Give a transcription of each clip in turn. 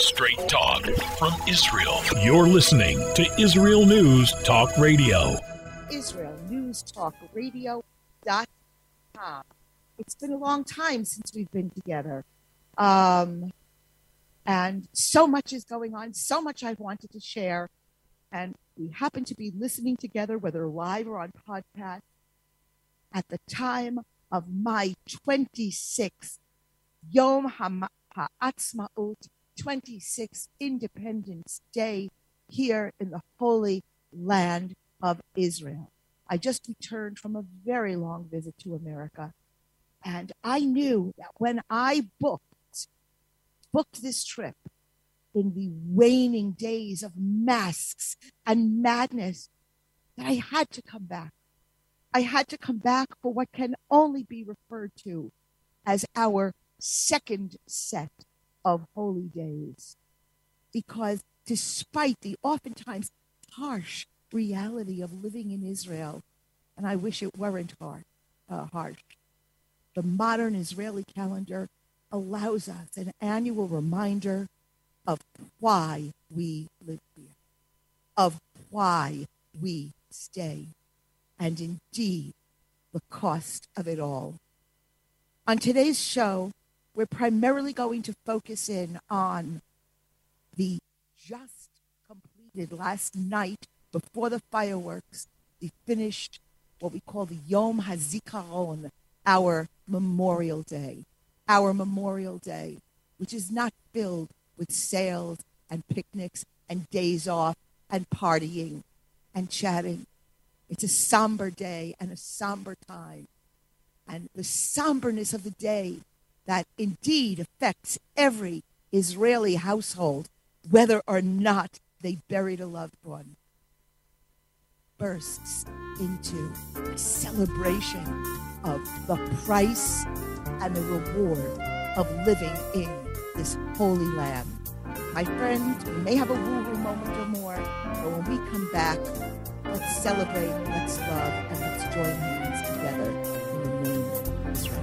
Straight talk from Israel. You're listening to Israel News Talk Radio. IsraelNewsTalkRadio.com. It's been a long time since we've been together. And so much is going on, so much I wanted to share. And we happen to be listening together, whether live or on podcast, at the time of my 26th Yom HaAtzmaut, 26th Independence Day here in the Holy Land of Israel. I just returned from a very long visit to America, and I knew that when I booked this trip in the waning days of masks and madness, that I had to come back. I had to come back for what can only be referred to as our second set of holy days, because despite the oftentimes harsh reality of living in Israel, and I wish it weren't harsh, the modern Israeli calendar allows us an annual reminder of why we live here, of why we stay, and indeed, the cost of it all. On today's show, we're primarily going to focus in on the just completed last night before the fireworks. We finished what we call the Yom HaZikaron, our Memorial Day. Our Memorial Day, which is not filled with sales and picnics and days off and partying and chatting. It's a somber day and a somber time. And the somberness of the day that indeed affects every Israeli household, whether or not they buried a loved one, bursts into a celebration of the price and the reward of living in this holy land. My friends, we may have a woo-woo moment or more, but when we come back, let's celebrate, let's love, and let's join hands together in the name of Israel.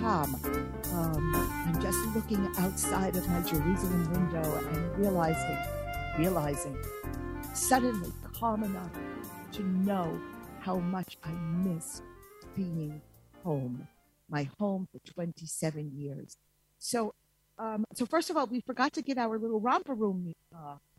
.com. I'm just looking outside of my Jerusalem window and realizing suddenly calm enough to know how much I miss being home, my home for 27 years. So first of all, we forgot to get our little romper room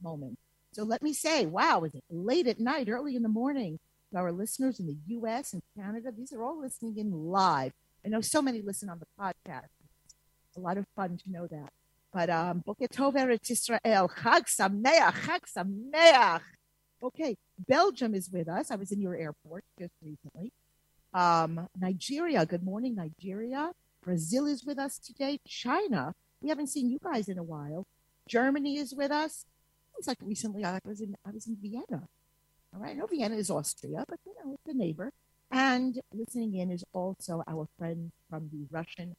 moment. So let me say, wow, is it late at night, early in the morning? Our listeners in the U.S. and Canada, these are all listening in live. I know so many listen on the podcast. It's a lot of fun to know that. But Boker Tov Eretz Israel, Chag Sameach, Chag Sameach. Okay, Belgium is with us. I was in your airport just recently. Nigeria, good morning, Nigeria. Brazil is with us today. China, we haven't seen you guys in a while. Germany is with us. It's like recently I was in Vienna. All right, I know Vienna is Austria, but you know, it's a neighbor. And listening in is also our friend from the Russian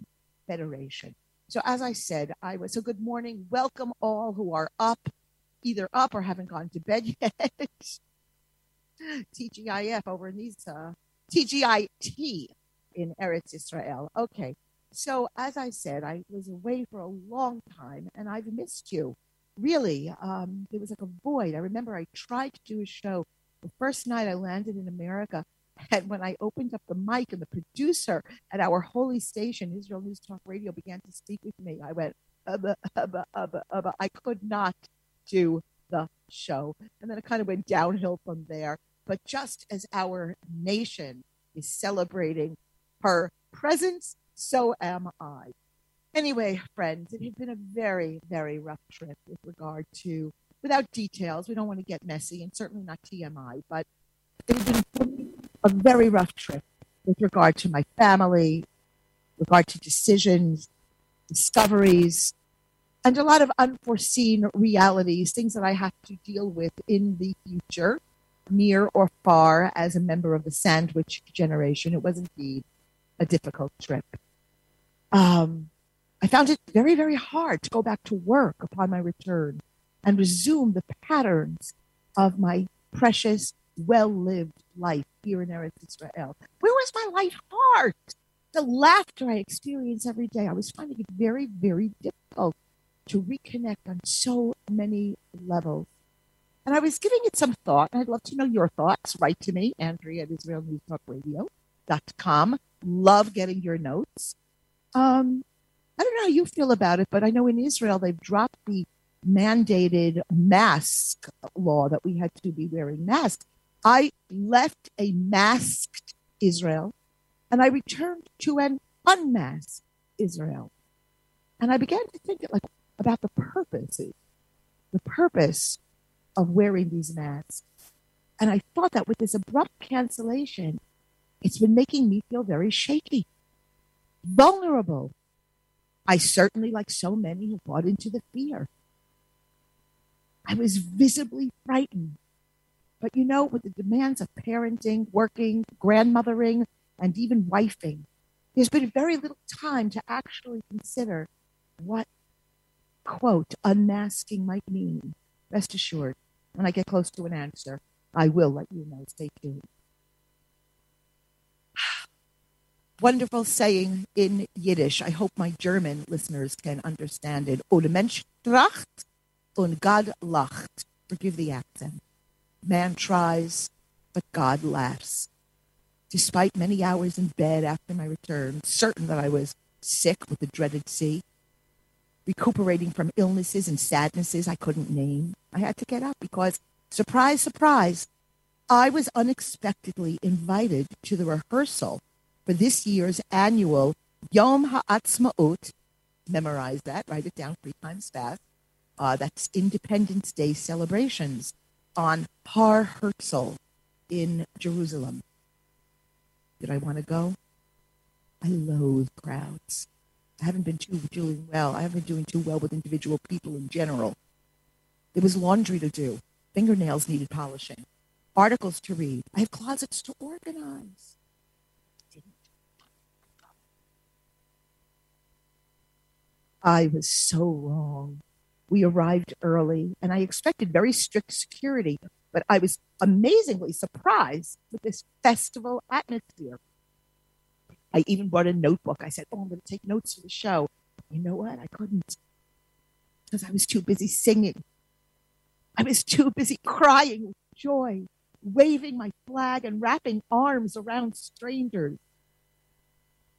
Federation. So as I said, so good morning. Welcome all who are either up or haven't gone to bed yet. TGIF over in these, TGIT in Eretz Israel. Okay, so as I said, I was away for a long time and I've missed you. Really, there was like a void. I remember I tried to do a show the first night I landed in America. And when I opened up the mic and the producer at our holy station, Israel News Talk Radio, began to speak with me, I went, I could not do the show. And then it kind of went downhill from there. But just as our nation is celebrating her presence. So am I. Anyway, friends, it had been a very, very rough trip with regard to, without details, we don't want to get messy, and certainly not TMI, but it had been a very rough trip with regard to my family, with regard to decisions, discoveries, and a lot of unforeseen realities, things that I have to deal with in the future, near or far, as a member of the sandwich generation. It was indeed a difficult trip. I found it very, very hard to go back to work upon my return and resume the patterns of my precious, well-lived life here in Eretz Israel. Where was my life heart? The laughter I experience every day. I was finding it very, very difficult to reconnect on so many levels. And I was giving it some thought, and I'd love to know your thoughts. Write to me, Andrea at IsraelNewsTalkRadio.com. Love getting your notes. I don't know how you feel about it, but I know in Israel they've dropped the mandated mask law that we had to be wearing masks. I left a masked Israel, and I returned to an unmasked Israel. And I began to think about the purpose of wearing these masks. And I thought that with this abrupt cancellation, it's been making me feel very shaky, vulnerable. I certainly, like so many, have bought into the fear. I was visibly frightened. But you know, with the demands of parenting, working, grandmothering, and even wifing, there's been very little time to actually consider what, quote, unmasking might mean. Rest assured, when I get close to an answer, I will let you know. Stay tuned. Wonderful saying in Yiddish. I hope my German listeners can understand it. O Mensch tracht und Gott lacht. Forgive the accent. Man tries, but God laughs. Despite many hours in bed after my return, certain that I was sick with the dreaded C, recuperating from illnesses and sadnesses I couldn't name, I had to get up because, surprise, surprise, I was unexpectedly invited to the rehearsal for this year's annual Yom Ha'atzma'ut, memorize that, write it down 3 times fast, that's Independence Day celebrations on Har Herzl in Jerusalem. Did I want to go? I loathe crowds. I haven't been doing well. I haven't been doing too well with individual people in general. There was laundry to do. Fingernails needed polishing. Articles to read. I have closets to organize. I was so wrong. We arrived early, and I expected very strict security, but I was amazingly surprised with this festival atmosphere. I even brought a notebook. I said, oh, I'm going to take notes for the show. You know what? I couldn't, because I was too busy singing. I was too busy crying with joy, waving my flag and wrapping arms around strangers.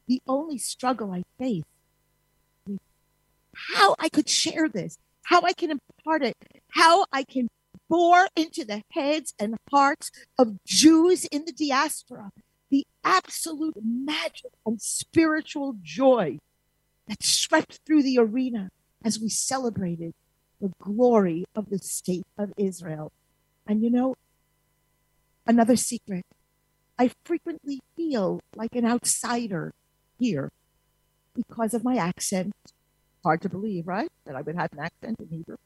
The only struggle I faced, how I could share this, how I can impart it, how I can bore into the heads and hearts of Jews in the diaspora the absolute magic and spiritual joy that swept through the arena as we celebrated the glory of the state of Israel. And you know, another secret, I frequently feel like an outsider here because of my accent. Hard to believe, right? That I would have an accent in Hebrew.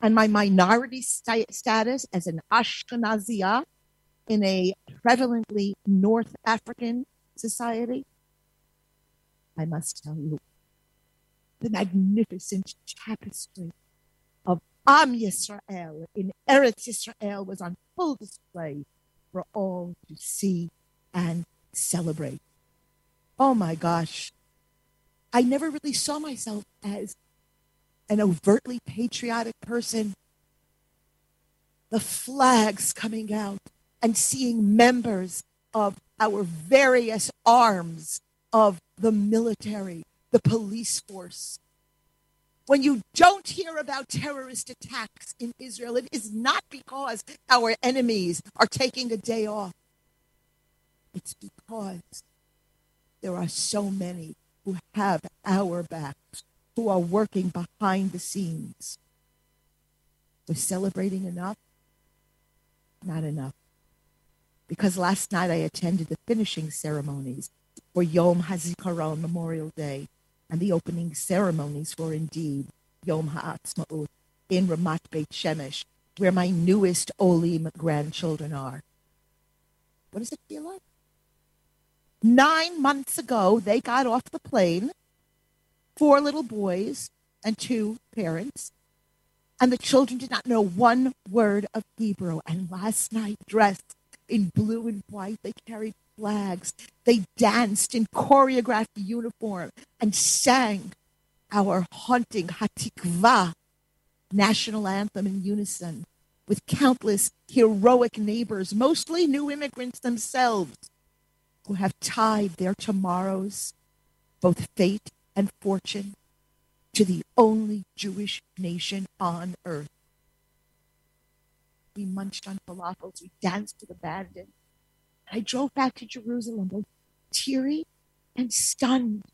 And my minority status as an Ashkenazia in a prevalently North African society. I must tell you, the magnificent tapestry of Am Yisrael in Eretz Yisrael was on full display for all to see and celebrate. Oh my gosh. I never really saw myself as an overtly patriotic person. The flags coming out and seeing members of our various arms of the military, the police force. When you don't hear about terrorist attacks in Israel, it is not because our enemies are taking a day off. It's because there are so many who have our backs, who are working behind the scenes. We're celebrating enough? Not enough. Because last night I attended the finishing ceremonies for Yom HaZikaron, Memorial Day, and the opening ceremonies for, indeed, Yom HaAtzma'ut in Ramat Beit Shemesh, where my newest Olim grandchildren are. What does it feel like? 9 months ago, they got off the plane, 4 little boys and 2 parents, and the children did not know one word of Hebrew. And last night, dressed in blue and white, they carried flags. They danced in choreographed uniform and sang our haunting Hatikva national anthem in unison with countless heroic neighbors, mostly new immigrants themselves, who have tied their tomorrows, both fate and fortune, to the only Jewish nation on earth. We munched on falafels, we danced to the bandit. I drove back to Jerusalem, both teary and stunned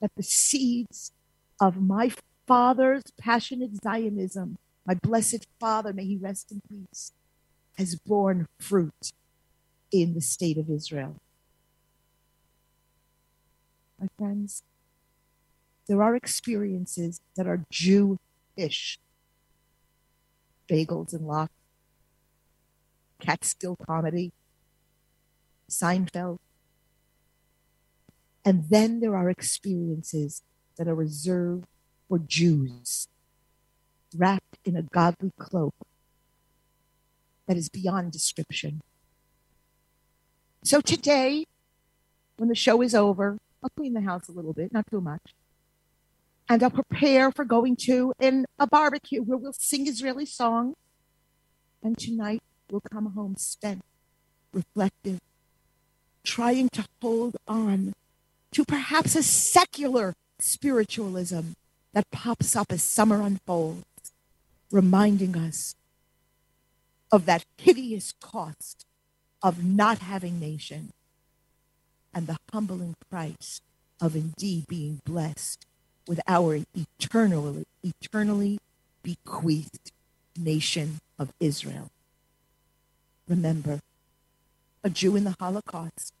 that the seeds of my father's passionate Zionism, my blessed father, may he rest in peace, has borne fruit in the state of Israel. My friends, there are experiences that are Jew-ish. Bagels and lock, Catskill comedy, Seinfeld. And then there are experiences that are reserved for Jews, wrapped in a godly cloak that is beyond description. So today, when the show is over, I'll clean the house a little bit, not too much. And I'll prepare for going to a barbecue where we'll sing Israeli songs. And tonight we'll come home spent, reflective, trying to hold on to perhaps a secular spiritualism that pops up as summer unfolds, reminding us of that hideous cost of not having nation and the humbling price of indeed being blessed with our eternally bequeathed nation of Israel. Remember, a Jew in the Holocaust,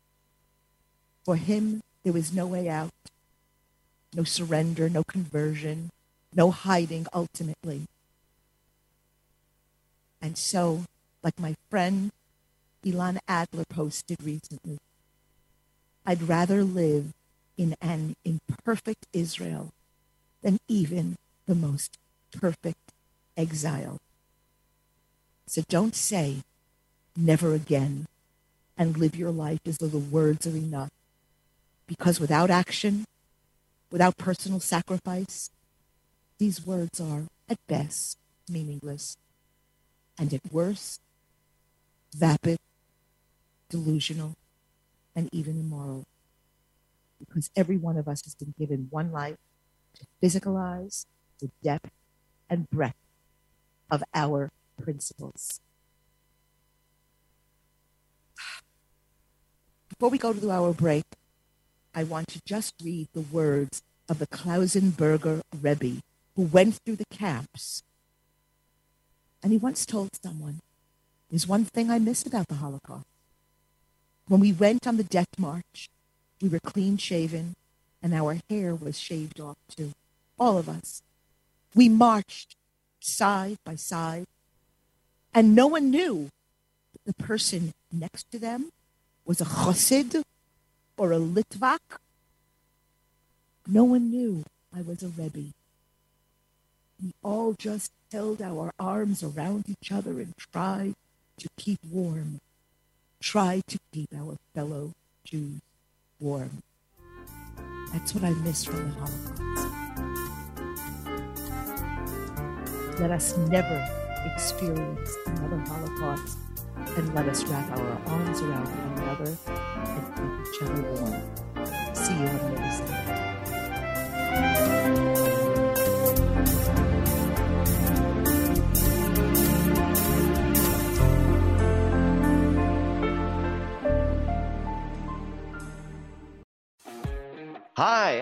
for him there was no way out, no surrender, no conversion, no hiding ultimately. And so, like my friend Elan Adler posted recently, I'd rather live in an imperfect Israel than even the most perfect exile. So don't say, never again, and live your life as though the words are enough. Because without action, without personal sacrifice, these words are, at best, meaningless, and at worst, vapid, delusional, and even immoral. Because every one of us has been given one life to physicalize the depth and breadth of our principles. Before we go to our break, I want to just read the words of the Klausenberger Rebbe, who went through the camps. And he once told someone, there's one thing I miss about the Holocaust. When we went on the death march, we were clean-shaven, and our hair was shaved off, too. All of us. We marched side by side, and no one knew that the person next to them was a chassid or a litvak. No one knew I was a Rebbe. We all just held our arms around each other and tried to keep warm, tried to keep our fellow Jews warm. That's what I miss from the Holocaust. Let us never experience another Holocaust, and let us wrap our arms around one another and keep each other warm. See you on the other side. Hi,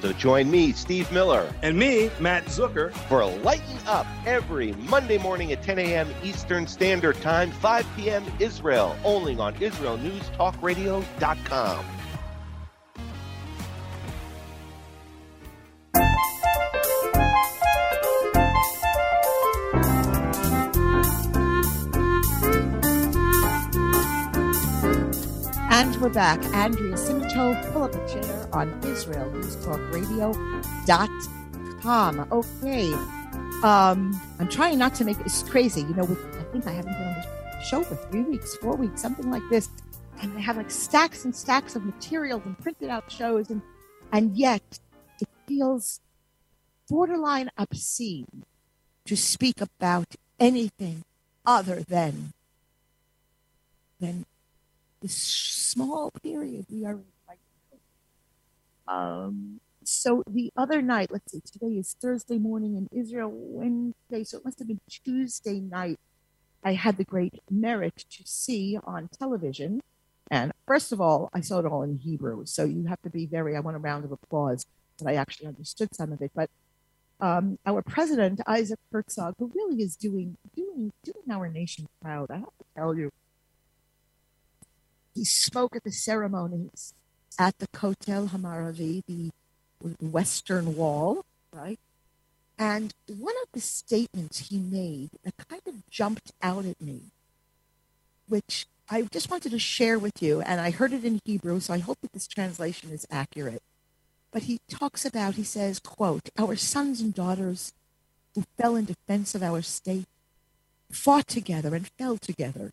So join me, Steve Miller. And me, Matt Zucker. For Lighten Up every Monday morning at 10 a.m. Eastern Standard Time, 5 p.m. Israel, only on IsraelNewsTalkRadio.com. And we're back. Andrea Simento, pull up a chair on IsraelNewsTalkRadio.com. Okay. I'm trying not to make it. It's crazy. You know, I think I haven't been on the show for 3 weeks, 4 weeks, something like this. And I have like stacks and stacks of materials and printed out shows. And yet it feels borderline obscene to speak about anything other than this small period we are in right now. So the other night, let's see, today is Thursday morning in Israel, Wednesday, so it must have been Tuesday night. I had the great merit to see on television. And first of all, I saw it all in Hebrew. So you have to be I want a round of applause that I actually understood some of it. But our president, Isaac Herzog, who really is doing our nation proud, I have to tell you. He spoke at the ceremonies at the Kotel Hamaravi, the Western Wall, right? And one of the statements he made that kind of jumped out at me, which I just wanted to share with you. And I heard it in Hebrew, so I hope that this translation is accurate. But he talks about, he says, quote, "Our sons and daughters who fell in defense of our state fought together and fell together.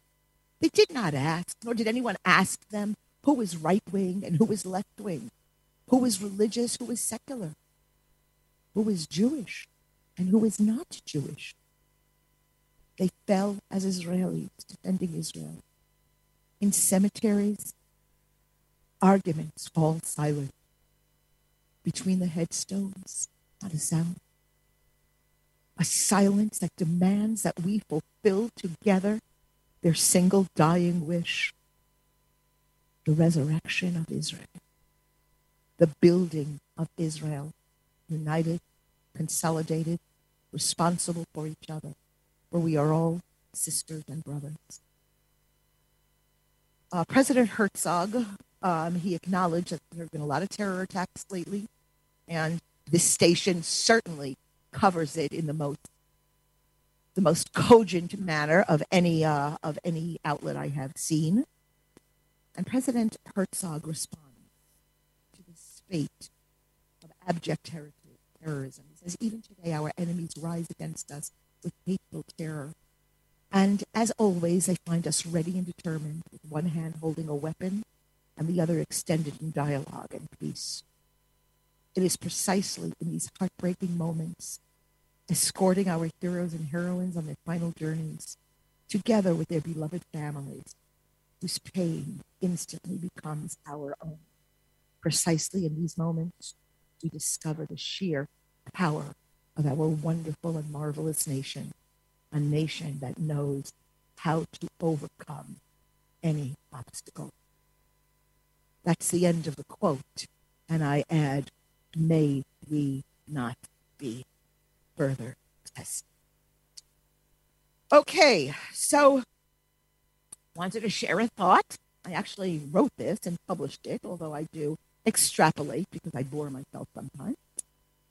They did not ask, nor did anyone ask them, who was right-wing and who was left-wing, who was religious, who was secular, who was Jewish and who was not Jewish. They fell as Israelis defending Israel. In cemeteries, arguments fall silent. Between the headstones, not a sound. A silence that demands that we fulfill together their single dying wish, the resurrection of Israel, the building of Israel, united, consolidated, responsible for each other, for we are all sisters and brothers." President Herzog, he acknowledged that there have been a lot of terror attacks lately, and this station certainly covers it in the most cogent manner of any outlet I have seen. And President Herzog responds to this spate of abject terrorism. He says, "Even today, our enemies rise against us with hateful terror. And as always, they find us ready and determined, with one hand holding a weapon and the other extended in dialogue and peace. It is precisely in these heartbreaking moments, escorting our heroes and heroines on their final journeys, together with their beloved families, whose pain instantly becomes our own. Precisely in these moments, we discover the sheer power of our wonderful and marvelous nation, a nation that knows how to overcome any obstacle." That's the end of the quote. And I add, may we not be further test. Okay, so wanted to share a thought. I actually wrote this and published it, although I do extrapolate because I bore myself sometimes.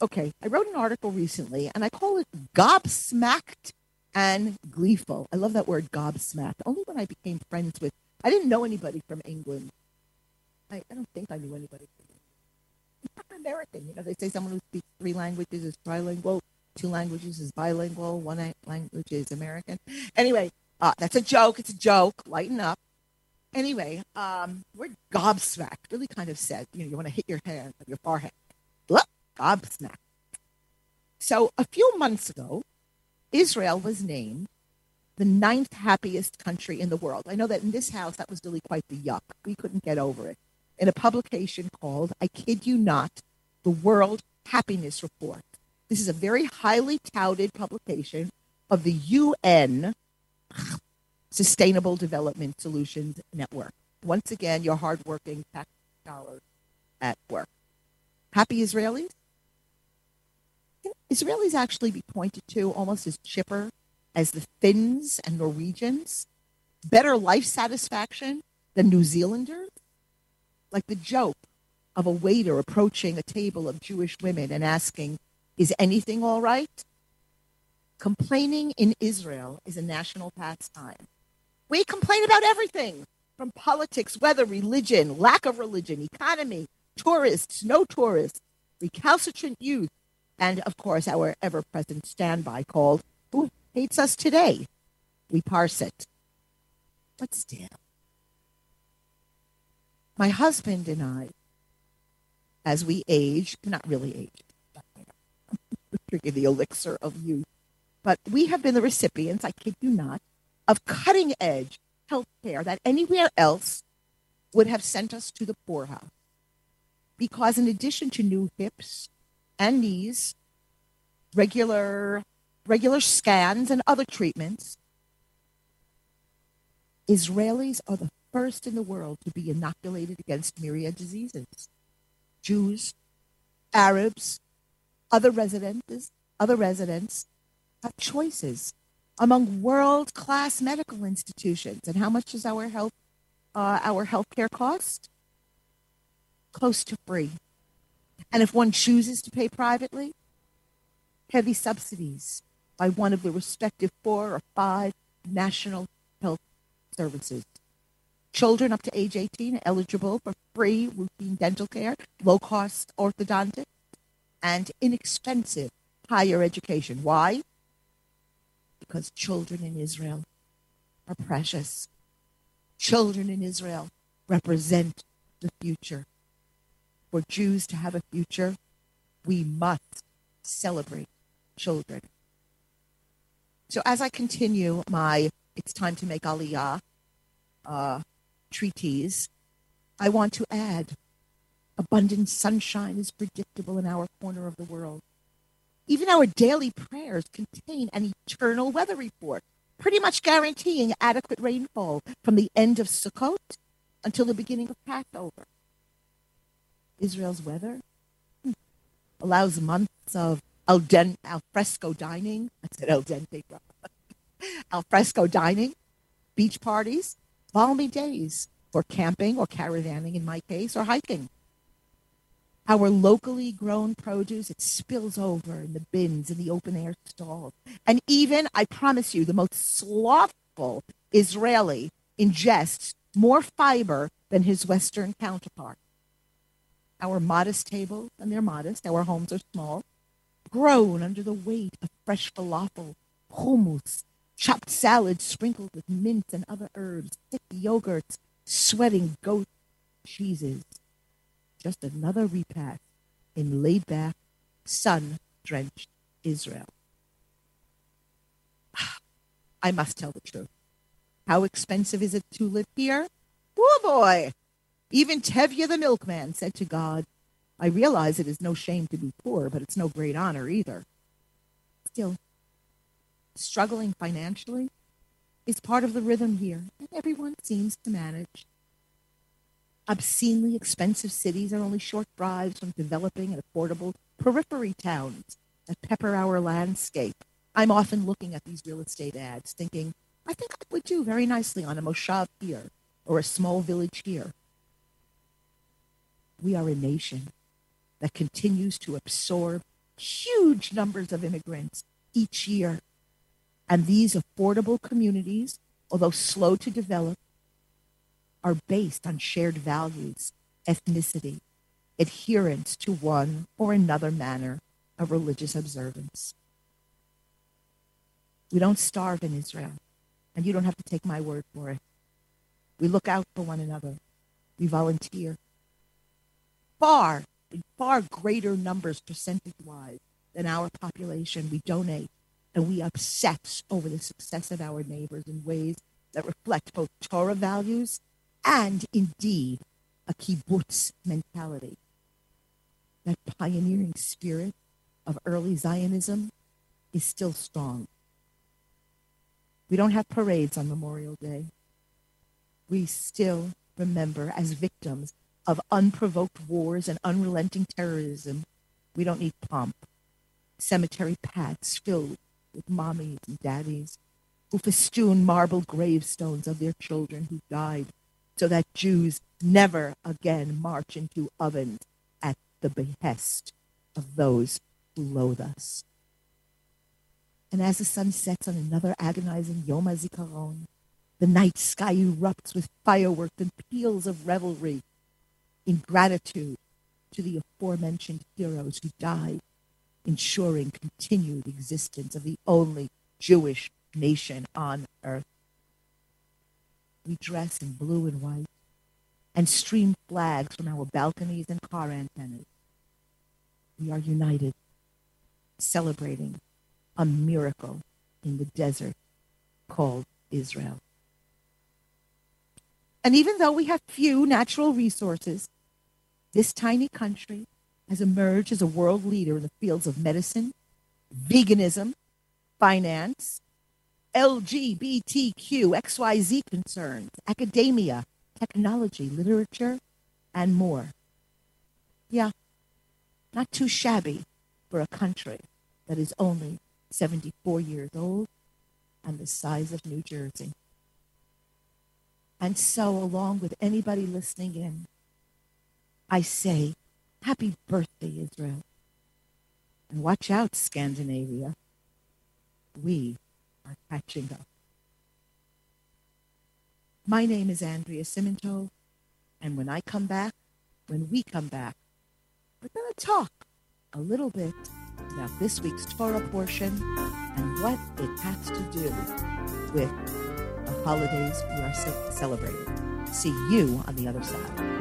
Okay, I wrote an article recently, and I call it "Gobsmacked and Gleeful." I love that word, gobsmacked. Only when I became friends with, I didn't know anybody from England. I don't think I knew anybody from England. I'm not American. You know, they say someone who speaks 3 languages is trilingual. 2 languages is bilingual, 1 language is American. Anyway, that's a joke. It's a joke. Lighten up. Anyway, we're gobsmacked. Really kind of sad. You know, you want to hit your hand on your forehead. Blah, gobsmacked. So a few months ago, Israel was named the 9th happiest country in the world. I know that in this house, that was really quite the yuck. We couldn't get over it. In a publication called, I kid you not, the World Happiness Report. This is a very highly touted publication of the UN Sustainable Development Solutions Network. Once again, your hardworking tax dollars at work. Happy Israelis? Israelis actually be pointed to almost as chipper as the Finns and Norwegians. Better life satisfaction than New Zealanders. Like the joke of a waiter approaching a table of Jewish women and asking, is anything all right? Complaining in Israel is a national pastime. We complain about everything, from politics, weather, religion, lack of religion, economy, tourists, no tourists, recalcitrant youth, and, of course, our ever-present standby called, who hates us today? We parse it. But still, my husband and I, as we age, not really age, but drinking the elixir of youth, but we have been the recipients, I kid you not, of cutting-edge health care that anywhere else would have sent us to the poorhouse. Because in addition to new hips and knees, regular scans and other treatments, Israelis are the first in the world to be inoculated against myriad diseases. Jews, Arabs, other residents have choices among world-class medical institutions. And how much does our healthcare cost? Close to free. And if one chooses to pay privately, heavy subsidies by one of the respective 4 or 5 national health services. Children up to age 18 are eligible for free routine dental care, low-cost orthodontics, and inexpensive higher education. Why? Because children in Israel are precious. Children in Israel represent the future. For Jews to have a future, we must celebrate children. So as I continue my It's Time to Make Aliyah treatise, I want to add, abundant sunshine is predictable in our corner of the world. Even our daily prayers contain an eternal weather report, pretty much guaranteeing adequate rainfall from the end of Sukkot until the beginning of Passover. Israel's weather allows months of al fresco dining. I said al dente, bro. Al fresco dining, beach parties, balmy days for camping or caravanning in my case, or hiking. Our locally grown produce, it spills over in the bins, in the open air stalls. And even, I promise you, the most slothful Israeli ingests more fiber than his Western counterpart. Our modest tables, and they're modest, our homes are small, groan under the weight of fresh falafel, hummus, chopped salad sprinkled with mint and other herbs, thick yogurts, sweating goat cheeses. Just another repast in laid-back, sun-drenched Israel. I must tell the truth. How expensive is it to live here? Oh, boy! Even Tevye the milkman said to God, I realize it is no shame to be poor, but it's no great honor either. Still, struggling financially is part of the rhythm here, and everyone seems to manage. Obscenely expensive cities are only short drives from developing and affordable periphery towns that pepper our landscape. I'm often looking at these real estate ads thinking, I think I would do very nicely on a moshav here or a small village here. We are a nation that continues to absorb huge numbers of immigrants each year. And these affordable communities, although slow to develop, are based on shared values, ethnicity, adherence to one or another manner of religious observance. We don't starve in Israel, and you don't have to take my word for it. We look out for one another. We volunteer. Far, in far greater numbers percentage-wise in our population. We donate and we obsess over the success of our neighbors in ways that reflect both Torah values and, indeed, a kibbutz mentality. That pioneering spirit of early Zionism is still strong. We don't have parades on Memorial Day. We still remember as victims of unprovoked wars and unrelenting terrorism. We don't need pomp. Cemetery paths filled with mommies and daddies who festoon marble gravestones of their children who died so that Jews never again march into ovens at the behest of those who loathe us. And as the sun sets on another agonizing Yom HaZikaron, the night sky erupts with fireworks and peals of revelry in gratitude to the aforementioned heroes who died, ensuring continued existence of the only Jewish nation on earth. We dress in blue and white and stream flags from our balconies and car antennas. We are united, celebrating a miracle in the desert called Israel. And even though we have few natural resources, this tiny country has emerged as a world leader in the fields of medicine, veganism, finance, LGBTQ, XYZ concerns, academia, technology, literature, and more. Yeah, not too shabby for a country that is only 74 years old and the size of New Jersey. And so, along with anybody listening in, I say, happy birthday, Israel. And watch out, Scandinavia. We are catching up. My name is Andrea Simento, and when we come back, we're going to talk a little bit about this week's Torah portion and what it has to do with the holidays we are celebrating. See you on the other side.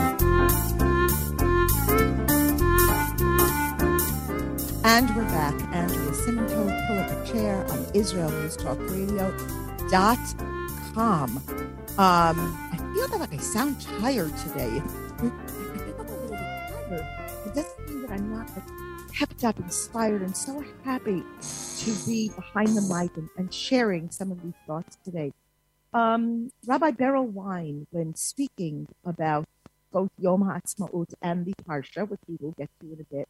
And we're back. Andrea Simento, pull up a chair on IsraelNewsTalkRadio.com. I feel like I sound tired today. I feel a little tired. It doesn't mean that I'm not kept up, inspired, and so happy to be behind the mic and sharing some of these thoughts today. Rabbi Beryl Wine, when speaking about both Yom HaAtzmaut and the Parsha, which we will get to in a bit,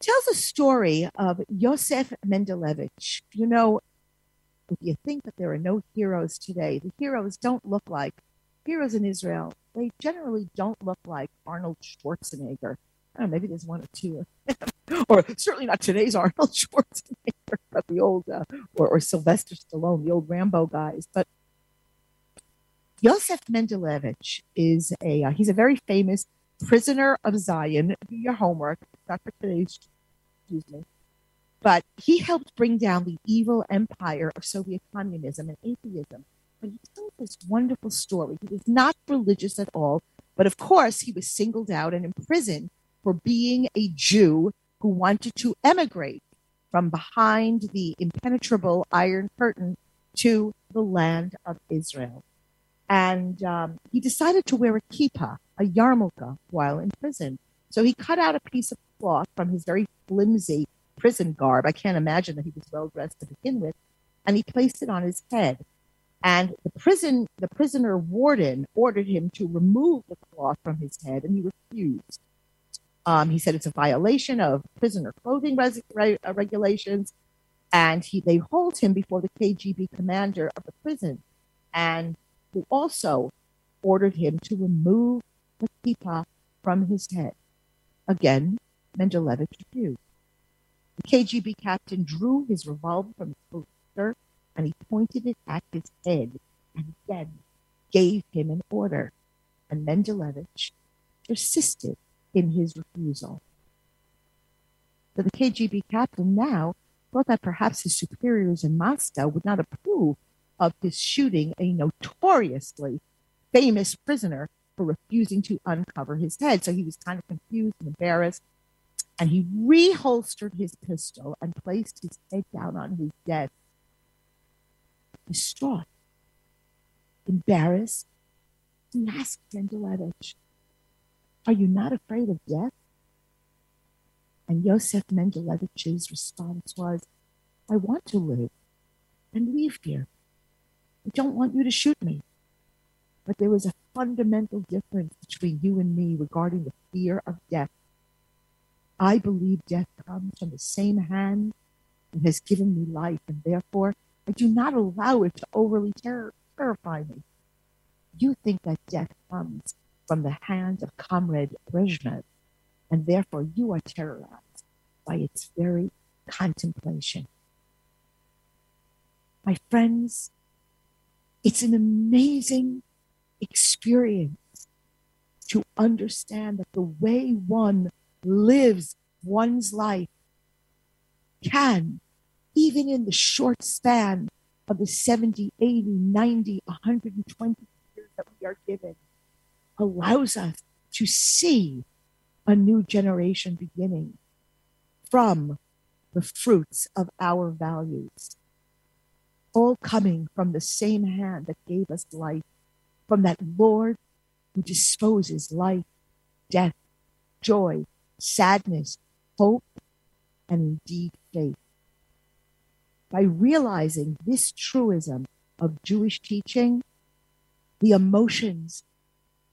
tells a story of Yosef Mendelevich. You know, if you think that there are no heroes today, the heroes don't look like heroes in Israel. They generally don't look like Arnold Schwarzenegger. I don't know, maybe there's one or two, or certainly not today's Arnold Schwarzenegger, but the old or Sylvester Stallone, the old Rambo guys. But Yosef Mendelevich is he's a very famous prisoner of Zion. Do your homework. Not for today's, excuse me. But he helped bring down the evil empire of Soviet communism and atheism. But he told this wonderful story. He was not religious at all, but of course he was singled out and imprisoned for being a Jew who wanted to emigrate from behind the impenetrable Iron Curtain to the land of Israel. And he decided to wear a kippah, a yarmulke, while in prison. So he cut out a piece of cloth from his very flimsy prison garb. I can't imagine that he was well-dressed to begin with. And he placed it on his head. And the prisoner warden ordered him to remove the cloth from his head, and he refused. He said it's a violation of prisoner clothing regulations. And they hold him before the KGB commander of the prison, and who also ordered him to remove the kippah from his head. Again, Mendelevich refused. The KGB captain drew his revolver from his holster, and he pointed it at his head and then gave him an order. And Mendelevich persisted in his refusal. So the KGB captain now thought that perhaps his superiors in Moscow would not approve of his shooting a notoriously famous prisoner for refusing to uncover his head. So he was kind of confused and embarrassed, and he reholstered his pistol and placed his head down on his desk. Distraught, embarrassed, he asked Mendelevich, "Are you not afraid of death?" And Yosef Mendelevich's response was, "I want to live and leave here. I don't want you to shoot me." But there was a fundamental difference between you and me regarding the fear of death. I believe death comes from the same hand and has given me life, and therefore I do not allow it to overly terrify me. You think that death comes from the hand of Comrade Brezhnev, and therefore you are terrorized by its very contemplation. My friends, it's an amazing experience to understand that the way one lives one's life can, even in the short span of the 70, 80, 90, 120 years that we are given, allows us to see a new generation beginning from the fruits of our values, all coming from the same hand that gave us life, from that Lord who disposes life, death, joy, sadness, hope, and indeed faith. By realizing this truism of Jewish teaching, the emotions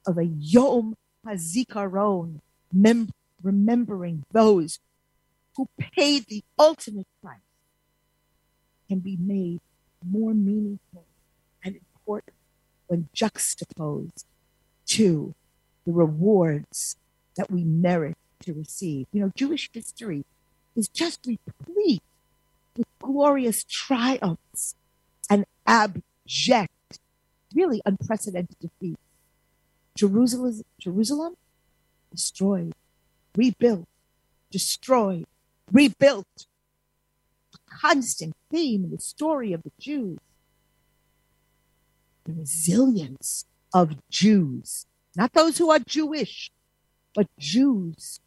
of a Yom HaZikaron, remembering those who paid the ultimate price, can be made more meaningful and important when juxtaposed to the rewards that we merit to receive. You know, Jewish history is just replete with glorious triumphs and abject, really unprecedented defeats. Jerusalem destroyed, rebuilt. A constant theme in the story of the Jews. The resilience of Jews, not those who are Jewish, but Jews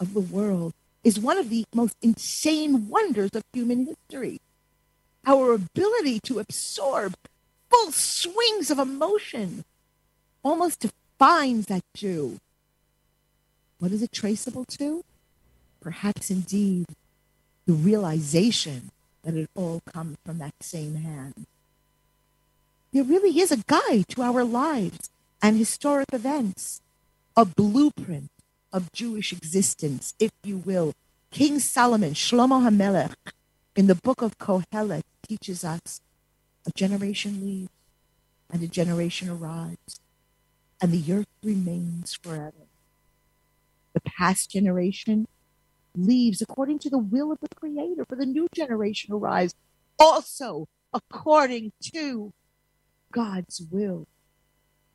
of the world, is one of the most insane wonders of human history. Our ability to absorb full swings of emotion almost defines that Jew. What is it traceable to? Perhaps indeed the realization that it all comes from that same hand. There really is a guide to our lives and historic events, a blueprint of Jewish existence, if you will. King Solomon, Shlomo HaMelech, in the book of Kohelet, teaches us a generation leaves and a generation arrives, and the earth remains forever. The past generation leaves according to the will of the Creator, for the new generation arrives also according to God's will.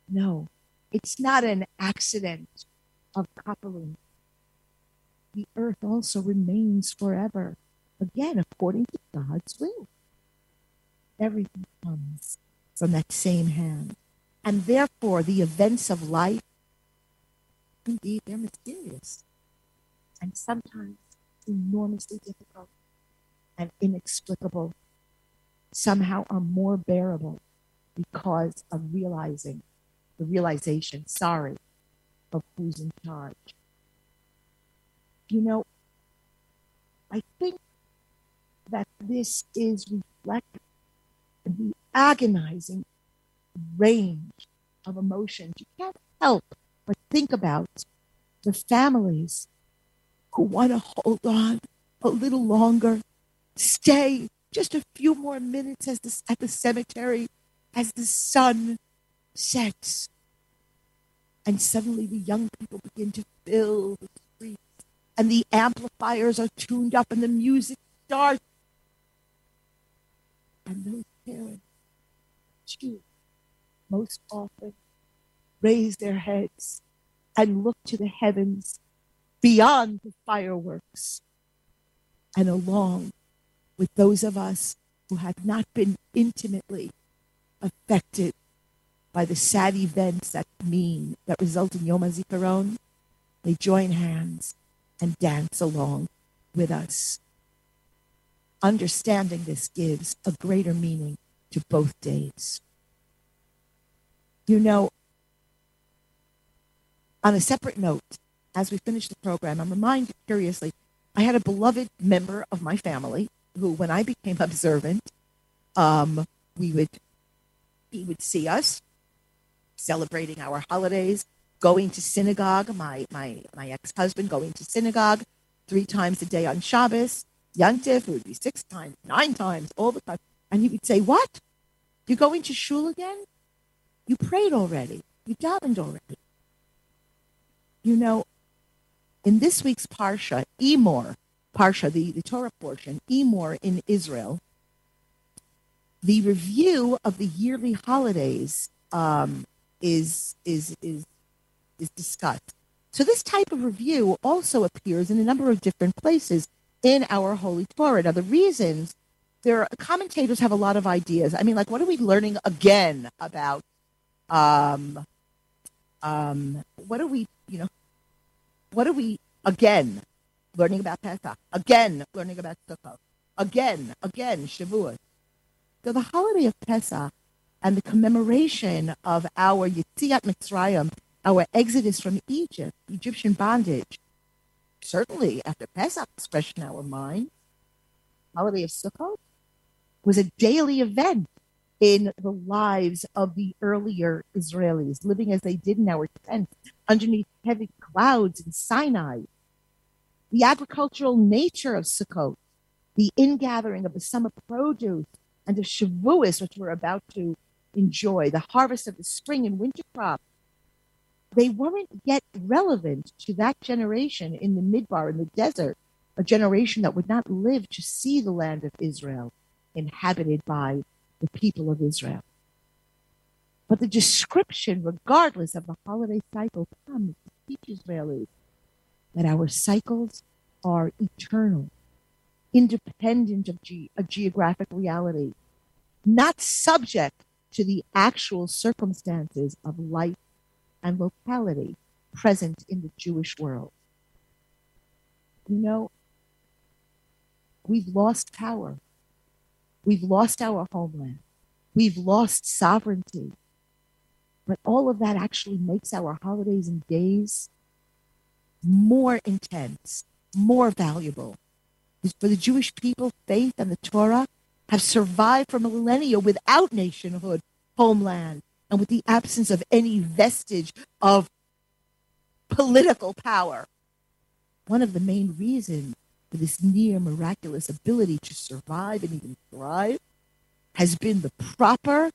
No, it's not an accident of coupling. The earth also remains forever, again, according to God's will. Everything comes from that same hand, and therefore the events of life, indeed, they're mysterious and sometimes enormously difficult and inexplicable, somehow are more bearable because of realization of who's in charge. You know, I think that this is reflected in the agonizing range of emotions. You can't help but think about the families who want to hold on a little longer, stay just a few more minutes at the cemetery as the sun sets. And suddenly the young people begin to fill the streets, and the amplifiers are tuned up, and the music starts. And those parents choose, most often, raise their heads and look to the heavens beyond the fireworks. And along with those of us who have not been intimately affected by the sad events that result in Yom HaZikaron, they join hands and dance along with us. Understanding this gives a greater meaning to both days. You know, on a separate note, as we finish the program, I'm reminded curiously, I had a beloved member of my family who, when I became observant, he would see us celebrating our holidays, going to synagogue, my ex-husband going to synagogue 3 times a day on Shabbos, Yom Tov, it would be 6 times, 9 times, all the time. And he would say, what? You're going to shul again? You prayed already. You davened already. You know, in this week's Parsha, the Torah portion, Emor in Israel, the review of the yearly holidays is discussed. So this type of review also appears in a number of different places in our Holy Torah. Now, the reasons, commentators have a lot of ideas. I mean, like, what are we learning again about? What are we again learning about Pesach? Again, learning about Sukkot. Again, Shavuot. So the holiday of Pesach and the commemoration of our Yetziat Mitzrayim, our exodus from Egypt, Egyptian bondage, certainly after Pesach is fresh in our mind, the holiday of Sukkot was a daily event in the lives of the earlier Israelis, living as they did in our tents, underneath heavy clouds in Sinai. The agricultural nature of Sukkot, the ingathering of the summer produce and of Shavuos, which we're about to enjoy, the harvest of the spring and winter crop, they weren't yet relevant to that generation in the Midbar, in the desert, a generation that would not live to see the land of Israel inhabited by the people of Israel. But the description, regardless of the holiday cycle, comes to teach Israelis that our cycles are eternal, independent of a geographic reality, not subject to the actual circumstances of life and locality present in the Jewish world. You know, we've lost power. We've lost our homeland. We've lost sovereignty. But all of that actually makes our holidays and days more intense, more valuable. For the Jewish people, faith and the Torah have survived for millennia without nationhood, homeland, and with the absence of any vestige of political power. One of the main reasons for this near miraculous ability to survive and even thrive has been the proper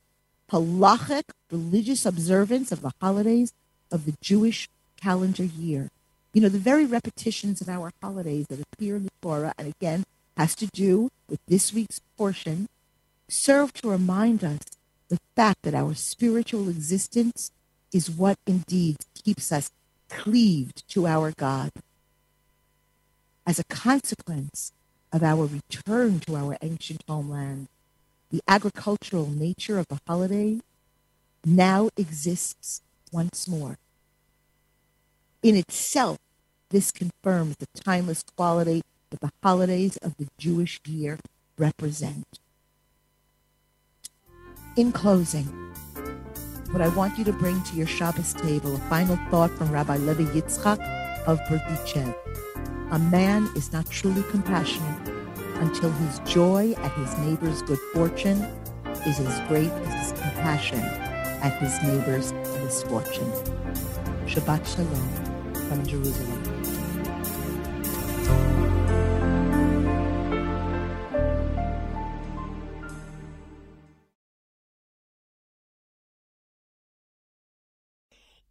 halachic religious observance of the holidays of the Jewish calendar year. You know, the very repetitions of our holidays that appear in the Torah, and again, has to do with this week's portion, serve to remind us the fact that our spiritual existence is what indeed keeps us cleaved to our God. As a consequence of our return to our ancient homeland, the agricultural nature of the holiday now exists once more. In itself, this confirms the timeless quality that the holidays of the Jewish year represent. In closing, what I want you to bring to your Shabbos table, a final thought from Rabbi Levi Yitzchak of Berdichev. A man is not truly compassionate until his joy at his neighbor's good fortune is as great as his compassion at his neighbor's misfortune. Shabbat Shalom. from Jerusalem.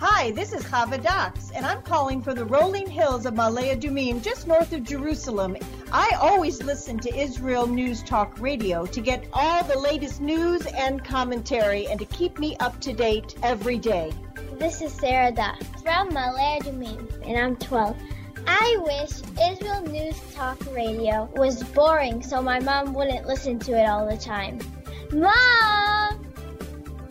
Hi, this is Chava Dax, and I'm calling from the rolling hills of Ma'ale Adumim, just north of Jerusalem. I always listen to Israel News Talk Radio to get all the latest news and commentary and to keep me up to date every day. This is Sarah Dax from Ma'ale Adumim, and I'm 12. I wish Israel News Talk Radio was boring so my mom wouldn't listen to it all the time. Mom!